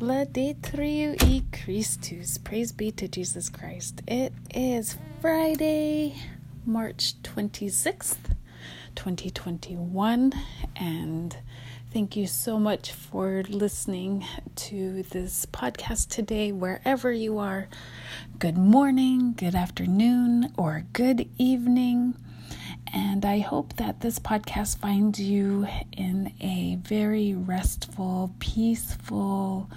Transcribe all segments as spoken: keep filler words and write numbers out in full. Laudetur e Christus. Praise be to Jesus Christ. It is Friday, March twenty-sixth, twenty twenty-one, and thank you so much for listening to this podcast today, wherever you are. Good morning, good afternoon, or good evening. And I hope that this podcast finds you in a very restful, peaceful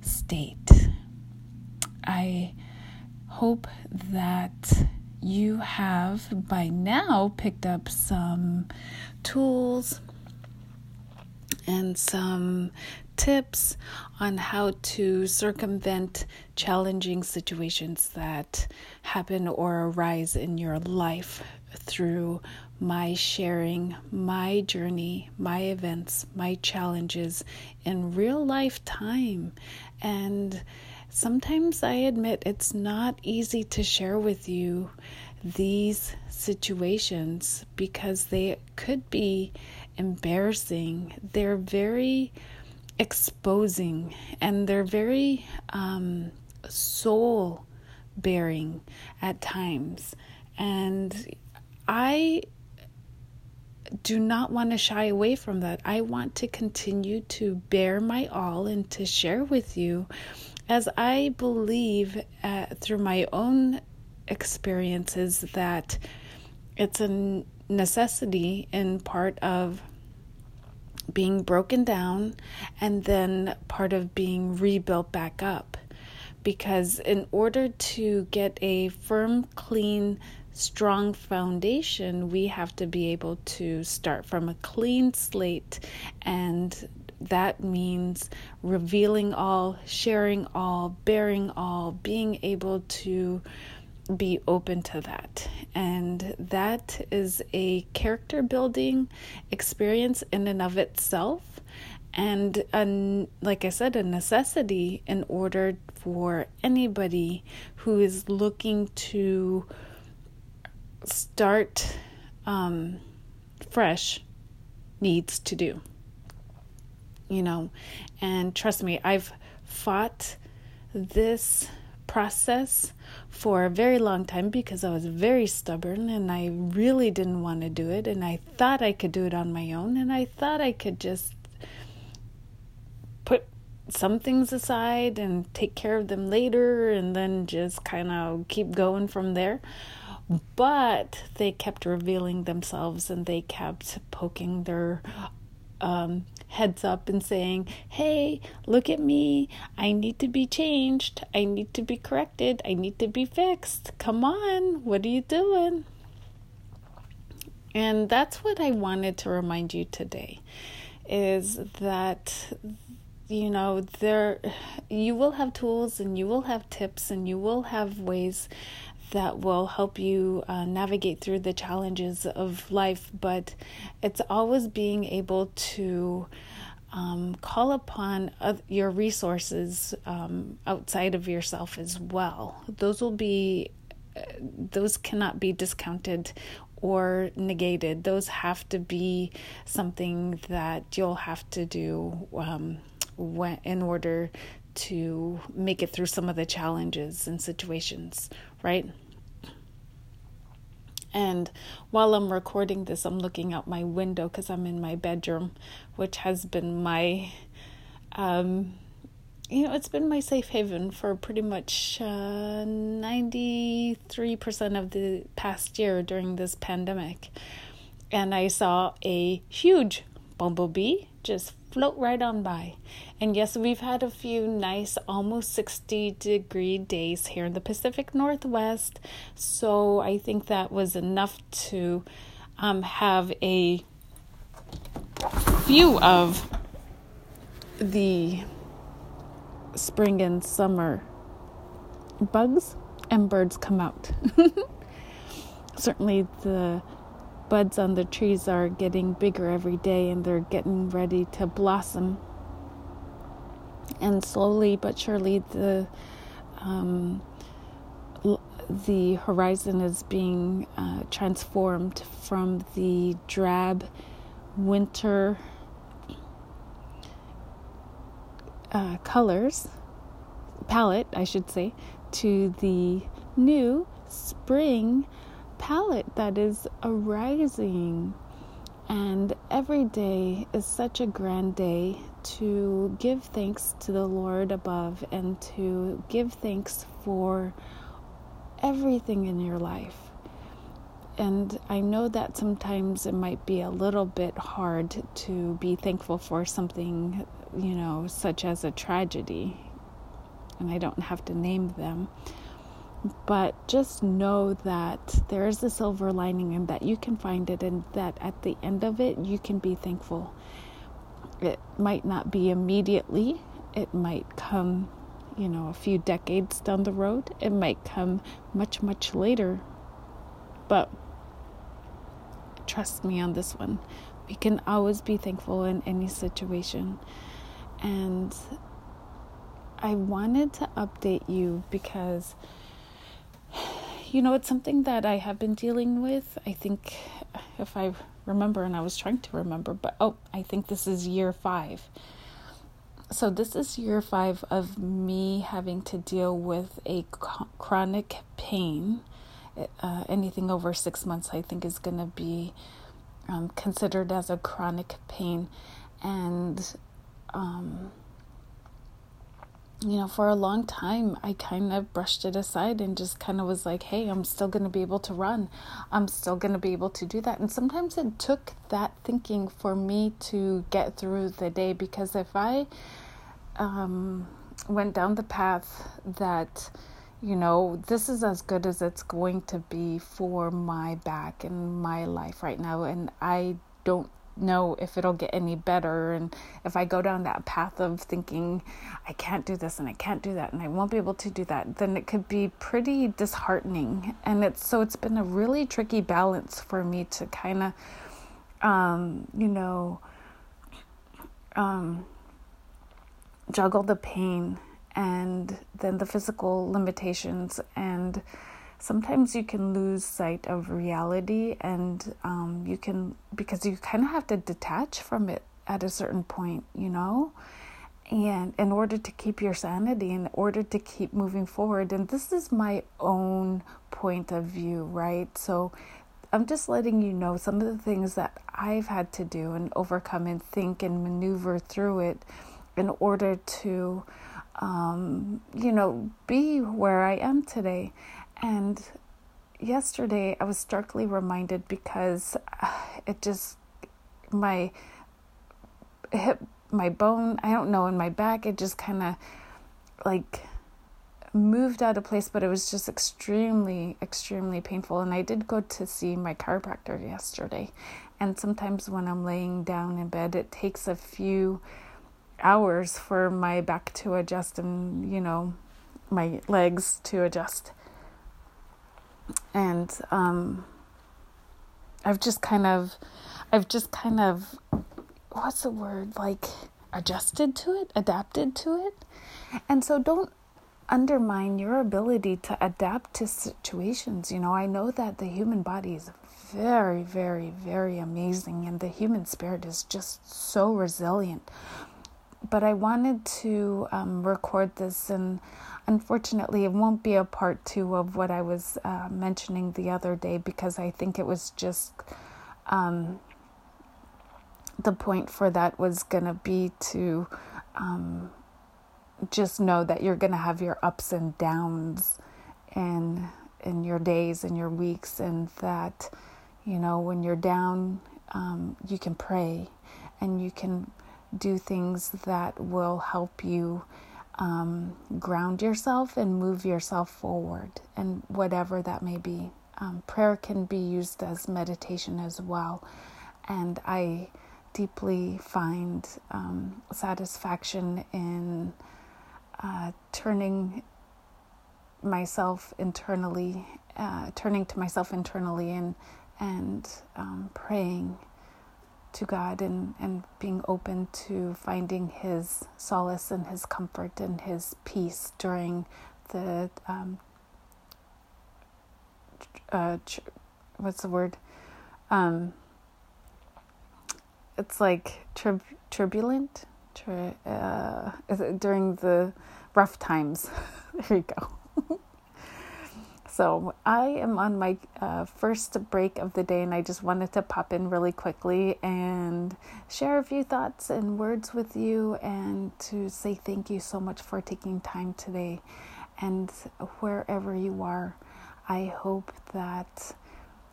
state. I hope that you have by now picked up some tools and some tips on how to circumvent challenging situations that happen or arise in your life through my sharing, my journey, my events, my challenges in real life time. And sometimes I admit it's not easy to share with you these situations because they could be embarrassing. They're very exposing and they're very um, soul bearing at times. And I do not want to shy away from that. I want to continue to bear my all and to share with you as I believe uh, through my own experiences that it's a necessity and part of being broken down and then part of being rebuilt back up. Because in order to get a firm, clean, strong foundation, we have to be able to start from a clean slate, and that means revealing all, sharing all, bearing all, being able to be open to that. And that is a character building experience in and of itself. And um, like I said, a necessity in order for anybody who is looking to start um, fresh needs to do. You know, and trust me, I've fought this process for a very long time because I was very stubborn and I really didn't want to do it. And I thought I could do it on my own. And I thought I could just put some things aside and take care of them later and then just kind of keep going from there. But they kept revealing themselves and they kept poking their um, heads up and saying, hey, look at me. I need to be changed. I need to be corrected. I need to be fixed. Come on. What are you doing? And that's what I wanted to remind you today, is that, you know, there you will have tools and you will have tips and you will have ways that will help you uh, navigate through the challenges of life, but it's always being able to um, call upon other, your resources um, outside of yourself as well. Those will be, uh, those cannot be discounted or negated. Those have to be something that you'll have to do um, when, in order to make it through some of the challenges and situations, right? And while I'm recording this, I'm looking out my window because I'm in my bedroom, which has been my, um, you know, it's been my safe haven for pretty much uh, ninety-three percent of the past year during this pandemic. And I saw a huge bumblebee just float right on by. And yes, we've had a few nice almost sixty degree days here in the Pacific Northwest. So I think that was enough to um, have a few of the spring and summer bugs and birds come out. Certainly the buds on the trees are getting bigger every day and they're getting ready to blossom. And slowly but surely the um, l- the horizon is being uh, transformed from the drab winter uh, colors palette, I should say, to the new spring palette that is arising. And every day is such a grand day to give thanks to the Lord above and to give thanks for everything in your life. And I know that sometimes it might be a little bit hard to be thankful for something, you know, such as a tragedy. And I don't have to name them. But just know that there is a silver lining and that you can find it, and that at the end of it, you can be thankful. It might not be immediately. It might come, you know, a few decades down the road. It might come much, much later. But trust me on this one. We can always be thankful in any situation. And I wanted to update you because, you know, it's something that I have been dealing with. I think if I remember, and I was trying to remember, but oh, I think this is year five. So this is year five of me having to deal with a chronic pain. Uh, anything over six months, I think, is going to be um, considered as a chronic pain. And, um, you know, for a long time, I kind of brushed it aside and just kind of was like, hey, I'm still going to be able to run. I'm still going to be able to do that. And sometimes it took that thinking for me to get through the day, because if I um, went down the path that, you know, this is as good as it's going to be for my back and my life right now, and I don't know if it'll get any better, and if I go down that path of thinking I can't do this and I can't do that and I won't be able to do that, then it could be pretty disheartening. And it's so it's been a really tricky balance for me to kind of um you know um juggle the pain and then the physical limitations. And sometimes you can lose sight of reality, and um, you can, because you kind of have to detach from it at a certain point, you know, and in order to keep your sanity, in order to keep moving forward. And this is my own point of view, right? So I'm just letting you know some of the things that I've had to do and overcome and think and maneuver through it in order to, um, you know, be where I am today. And yesterday I was starkly reminded, because it just, my hip, my bone, I don't know, in my back, it just kind of like moved out of place, but it was just extremely, extremely painful. And I did go to see my chiropractor yesterday. And sometimes when I'm laying down in bed, it takes a few hours for my back to adjust and, you know, my legs to adjust. And um, I've just kind of, I've just kind of, what's the word, like adjusted to it, adapted to it. And so don't undermine your ability to adapt to situations. You know, I know that the human body is very, very, very amazing, and the human spirit is just so resilient. But I wanted to um, record this, and unfortunately, it won't be a part two of what I was uh, mentioning the other day, because I think it was just um, the point for that was going to be to um, just know that you're going to have your ups and downs in, in your days and your weeks, and that, you know, when you're down, um, you can pray and you can do things that will help you um, ground yourself and move yourself forward, and whatever that may be. Um, prayer can be used as meditation as well. And I deeply find um, satisfaction in uh, turning myself internally, uh, turning to myself internally and, and um, praying to God, and, and being open to finding his solace and his comfort and his peace during the, um, uh, tr- what's the word? Um, it's like trib- turbulent, try, uh, is it during the rough times. There you go. So I am on my uh, first break of the day, and I just wanted to pop in really quickly and share a few thoughts and words with you, and to say thank you so much for taking time today. And wherever you are, I hope that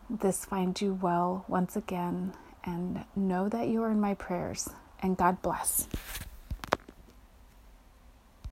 this finds you well once again, and know that you are in my prayers, and God bless.